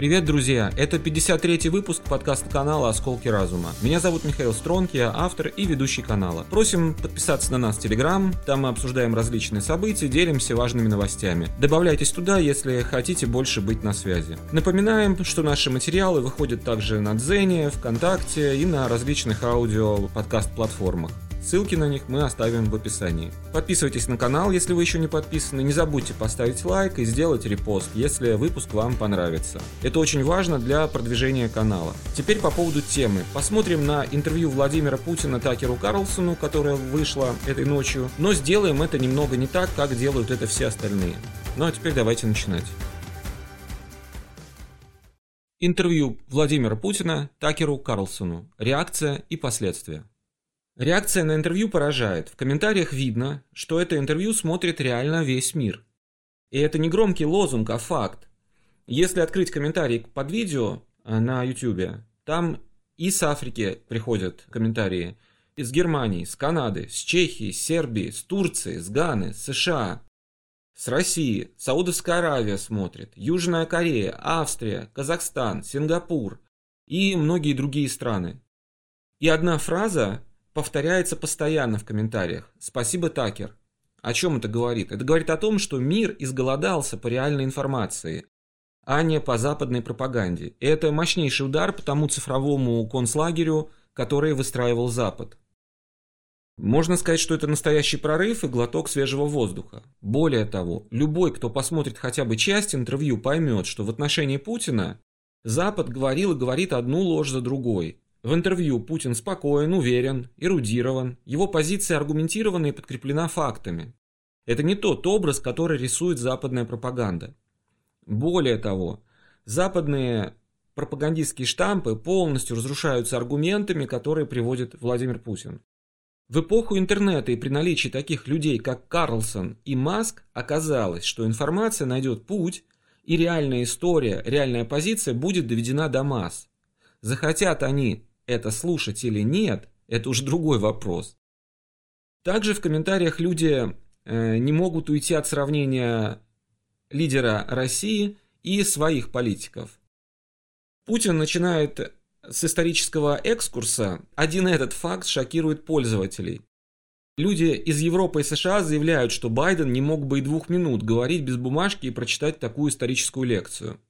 Привет, друзья! Это 53-й выпуск подкаст-канала «Осколки разума». Меня зовут Михаил Стронг, я автор и ведущий канала. Просим подписаться на нас в Телеграм, там мы обсуждаем различные события, делимся важными новостями. Добавляйтесь туда, если хотите больше быть на связи. Напоминаем, что наши материалы выходят также на Дзене, ВКонтакте и на различных аудио-подкаст-платформах. Ссылки на них мы оставим в описании. Подписывайтесь на канал, если вы еще не подписаны. Не забудьте поставить лайк и сделать репост, если выпуск вам понравится. Это очень важно для продвижения канала. Теперь по поводу темы. Посмотрим на интервью Владимира Путина Такеру Карлсону, которое вышло этой ночью. Но сделаем это немного не так, как делают это все остальные. Ну а теперь давайте начинать. Интервью Владимира Путина Такеру Карлсону. Реакция и последствия. Реакция на интервью поражает. В комментариях видно, что это интервью смотрит реально весь мир. И это не громкий лозунг, а факт. Если открыть комментарий под видео на YouTube, там и с Африки приходят комментарии, из Германии, с Канады, с Чехии, с Сербии, с Турции, с Ганы, с США, с России, Саудовская Аравия смотрит, Южная Корея, Австрия, Казахстан, Сингапур и многие другие страны. И одна фраза повторяется постоянно в комментариях. Спасибо, Такер. О чем это говорит? Это говорит о том, что мир изголодался по реальной информации, а не по западной пропаганде. И это мощнейший удар по тому цифровому концлагерю, который выстраивал Запад. Можно сказать, что это настоящий прорыв и глоток свежего воздуха. Более того, любой, кто посмотрит хотя бы часть интервью, поймет, что в отношении Путина Запад говорил и говорит одну ложь за другой. В интервью Путин спокоен, уверен, эрудирован, его позиция аргументирована и подкреплена фактами. Это не тот образ, который рисует западная пропаганда. Более того, западные пропагандистские штампы полностью разрушаются аргументами, которые приводит Владимир Путин. В эпоху интернета и при наличии таких людей, как Карлсон и Маск, оказалось, что информация найдет путь, и реальная история, реальная позиция будет доведена до масс. Захотят они это слушать или нет, это уже другой вопрос. Также в комментариях люди не могут уйти от сравнения лидера России и своих политиков. Путин начинает с исторического экскурса. Один этот факт шокирует пользователей. Люди из Европы и США заявляют, что Байден не мог бы и 2 минут говорить без бумажки и прочитать такую историческую лекцию.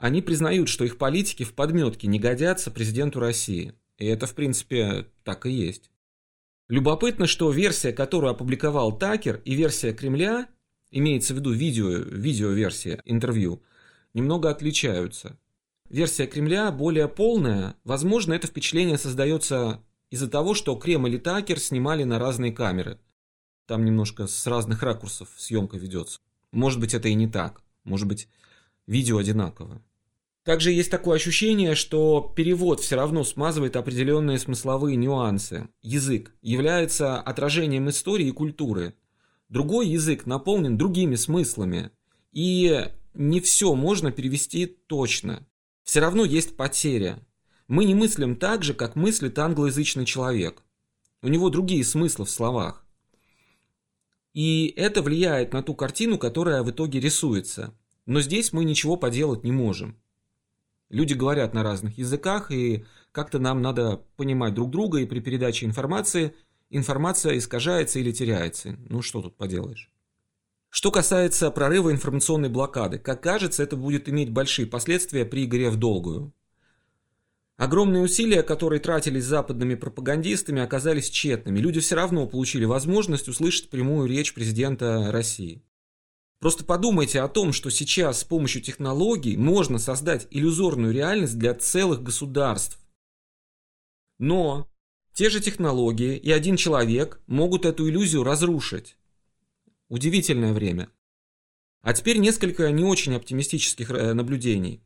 Они признают, что их политики в подметке не годятся президенту России. И это, в принципе, так и есть. Любопытно, что версия, которую опубликовал Такер, и версия Кремля, имеется в виду видеоверсия интервью, немного отличаются. Версия Кремля более полная. Возможно, это впечатление создается из-за того, что Кремль и Такер снимали на разные камеры. Там немножко с разных ракурсов съемка ведется. Может быть, это и не так. Может быть, видео одинаковое. Также есть такое ощущение, что перевод все равно смазывает определенные смысловые нюансы. Язык является отражением истории и культуры. Другой язык наполнен другими смыслами. И не все можно перевести точно. Все равно есть потеря. Мы не мыслим так же, как мыслит англоязычный человек. У него другие смыслы в словах. И это влияет на ту картину, которая в итоге рисуется. Но здесь мы ничего поделать не можем. Люди говорят на разных языках, и как-то нам надо понимать друг друга, и при передаче информации информация искажается или теряется. Ну что тут поделаешь? Что касается прорыва информационной блокады, как кажется, это будет иметь большие последствия при игре в долгую. Огромные усилия, которые тратились западными пропагандистами, оказались тщетными. Люди все равно получили возможность услышать прямую речь президента России. Просто подумайте о том, что сейчас с помощью технологий можно создать иллюзорную реальность для целых государств. Но те же технологии и один человек могут эту иллюзию разрушить. Удивительное время. А теперь несколько не очень оптимистических наблюдений.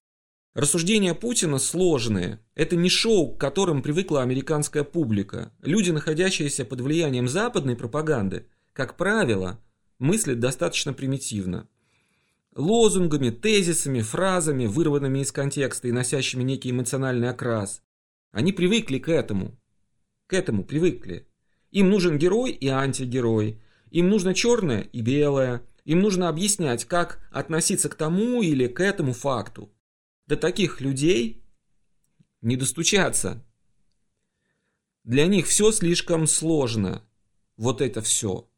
Рассуждения Путина сложные. Это не шоу, к которым привыкла американская публика. Люди, находящиеся под влиянием западной пропаганды, как правило, мыслит достаточно примитивно. Лозунгами, тезисами, фразами, вырванными из контекста и носящими некий эмоциональный окрас. Они привыкли к этому. Им нужен герой и антигерой. Им нужно черное и белое. Им нужно объяснять, как относиться к тому или к этому факту. До таких людей не достучаться. Для них все слишком сложно. Вот это все.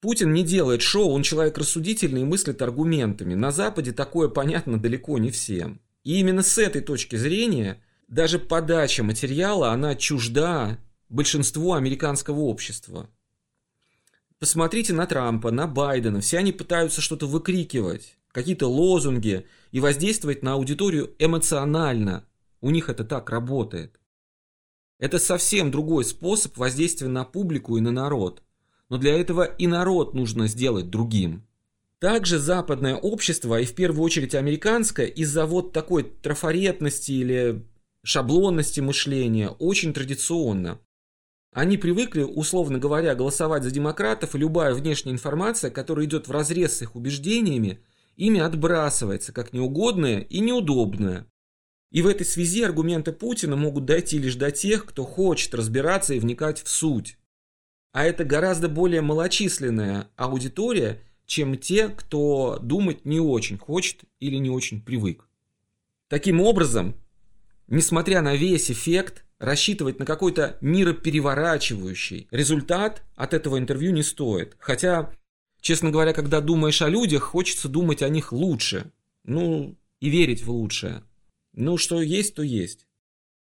Путин не делает шоу, он человек рассудительный и мыслит аргументами. На Западе такое понятно далеко не всем. И именно с этой точки зрения даже подача материала, она чужда большинству американского общества. Посмотрите на Трампа, на Байдена. Все они пытаются что-то выкрикивать, какие-то лозунги и воздействовать на аудиторию эмоционально. У них это так работает. Это совсем другой способ воздействия на публику и на народ. Но для этого и народ нужно сделать другим. Также западное общество, и в первую очередь американское, из-за вот такой трафаретности или шаблонности мышления, очень традиционно. Они привыкли, условно говоря, голосовать за демократов, и любая внешняя информация, которая идет вразрез с их убеждениями, ими отбрасывается как неугодное и неудобное. И в этой связи аргументы Путина могут дойти лишь до тех, кто хочет разбираться и вникать в суть. А это гораздо более малочисленная аудитория, чем те, кто думать не очень хочет или не очень привык. Таким образом, несмотря на весь эффект, рассчитывать на какой-то миропереворачивающий результат от этого интервью не стоит. Хотя, честно говоря, когда думаешь о людях, хочется думать о них лучше. И верить в лучшее. Что есть, то есть.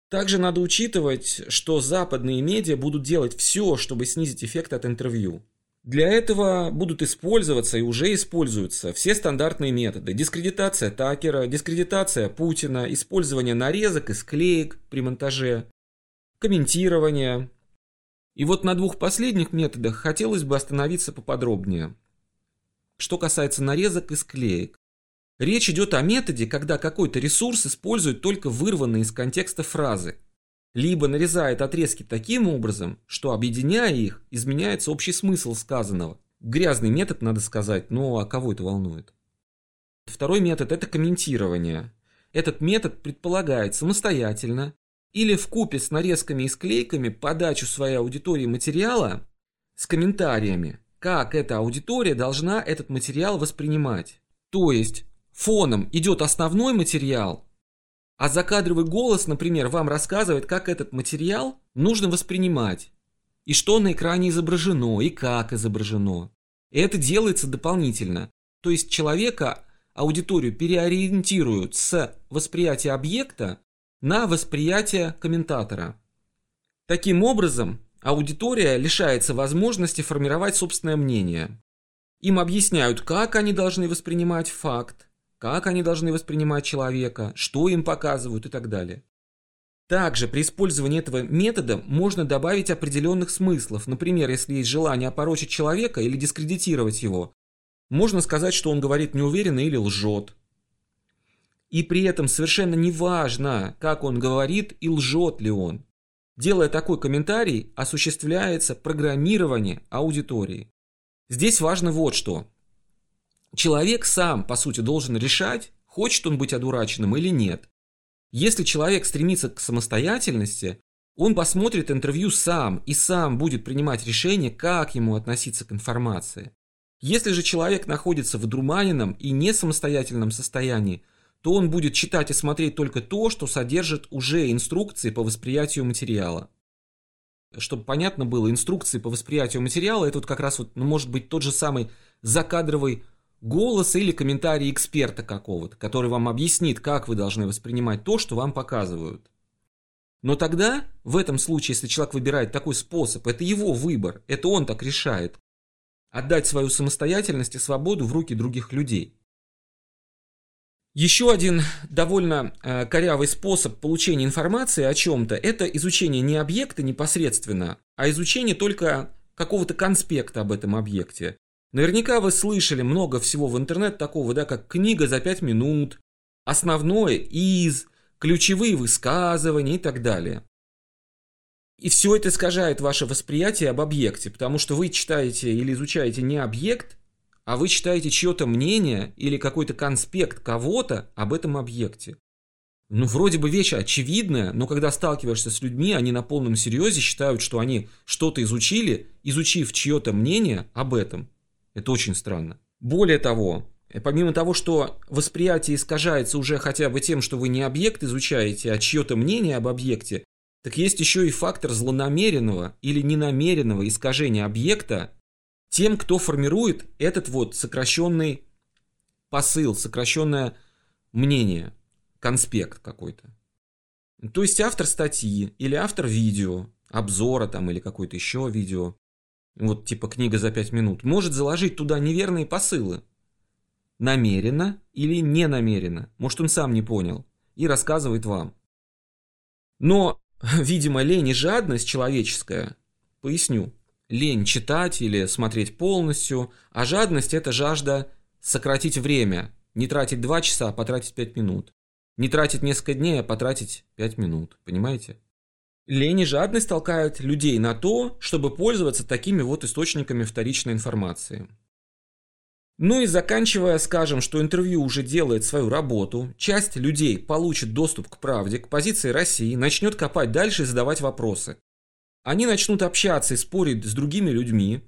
Также надо учитывать, что западные медиа будут делать все, чтобы снизить эффект от интервью. Для этого будут использоваться и уже используются все стандартные методы. Дискредитация Такера, дискредитация Путина, использование нарезок и склеек при монтаже, комментирование. И вот на двух последних методах хотелось бы остановиться поподробнее. Что касается нарезок и склеек. Речь идет о методе, когда какой-то ресурс использует только вырванные из контекста фразы, либо нарезает отрезки таким образом, что, объединяя их, изменяется общий смысл сказанного. Грязный метод, надо сказать, но а кого это волнует? Второй метод – это комментирование. Этот метод предполагает самостоятельно или вкупе с нарезками и склейками подачу своей аудитории материала с комментариями, как эта аудитория должна этот материал воспринимать. То есть фоном идет основной материал, а закадровый голос, например, вам рассказывает, как этот материал нужно воспринимать, и что на экране изображено, и как изображено. И это делается дополнительно. То есть человека, аудиторию переориентируют с восприятия объекта на восприятие комментатора. Таким образом, аудитория лишается возможности формировать собственное мнение. Им объясняют, как они должны воспринимать факт, как они должны воспринимать человека, что им показывают и так далее. Также при использовании этого метода можно добавить определенных смыслов. Например, если есть желание опорочить человека или дискредитировать его, можно сказать, что он говорит неуверенно или лжет. И при этом совершенно не важно, как он говорит и лжет ли он. Делая такой комментарий, осуществляется программирование аудитории. Здесь важно вот что. Человек сам, по сути, должен решать, хочет он быть одураченным или нет. Если человек стремится к самостоятельности, он посмотрит интервью сам и сам будет принимать решение, как ему относиться к информации. Если же человек находится в одурманенном и не самостоятельном состоянии, то он будет читать и смотреть только то, что содержит уже инструкции по восприятию материала. Чтобы понятно было, инструкции по восприятию материала, это вот как раз может быть тот же самый закадровый голос или комментарий эксперта какого-то, который вам объяснит, как вы должны воспринимать то, что вам показывают. Но тогда, в этом случае, если человек выбирает такой способ, это его выбор, это он так решает. Отдать свою самостоятельность и свободу в руки других людей. Еще один довольно корявый способ получения информации о чем-то – это изучение не объекта непосредственно, а изучение только какого-то конспекта об этом объекте. Наверняка вы слышали много всего в интернет такого, как книга за 5 минут, основное из, ключевые высказывания и так далее. И все это искажает ваше восприятие об объекте, потому что вы читаете или изучаете не объект, а вы читаете чье-то мнение или какой-то конспект кого-то об этом объекте. Вроде бы вещь очевидная, но когда сталкиваешься с людьми, они на полном серьезе считают, что они что-то изучили, изучив чье-то мнение об этом. Это очень странно. Более того, помимо того, что восприятие искажается уже хотя бы тем, что вы не объект изучаете, а чье-то мнение об объекте, так есть еще и фактор злонамеренного или ненамеренного искажения объекта тем, кто формирует этот вот сокращенный посыл, сокращенное мнение, конспект какой-то. То есть автор статьи или автор видео, обзора там или какое-то еще видео, вот типа книга за 5 минут, может заложить туда неверные посылы. Намеренно или не намеренно. Может, он сам не понял и рассказывает вам. Но, видимо, лень и жадность человеческая, поясню, лень читать или смотреть полностью, а жадность – это жажда сократить время, не тратить 2 часа, а потратить 5 минут. Не тратить несколько дней, а потратить 5 минут, понимаете? Лень и жадность толкают людей на то, чтобы пользоваться такими вот источниками вторичной информации. Ну и заканчивая, скажем, что интервью уже делает свою работу, часть людей получит доступ к правде, к позиции России, начнет копать дальше и задавать вопросы. Они начнут общаться и спорить с другими людьми,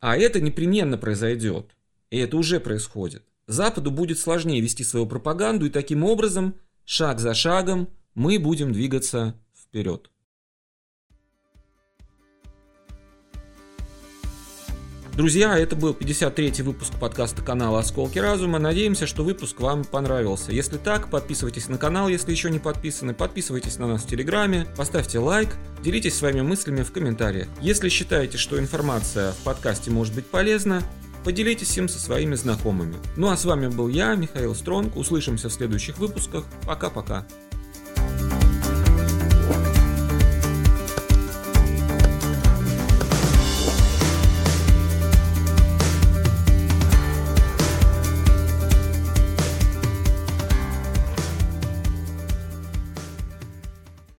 а это непременно произойдет, и это уже происходит. Западу будет сложнее вести свою пропаганду, и таким образом, шаг за шагом, мы будем двигаться вперед. Друзья, это был 53-й выпуск подкаста канала «Осколки разума». Надеемся, что выпуск вам понравился. Если так, подписывайтесь на канал, если еще не подписаны. Подписывайтесь на нас в Телеграме, поставьте лайк, делитесь своими мыслями в комментариях. Если считаете, что информация в подкасте может быть полезна, поделитесь им со своими знакомыми. Ну а с вами был я, Михаил Стронг. Услышимся в следующих выпусках. Пока-пока.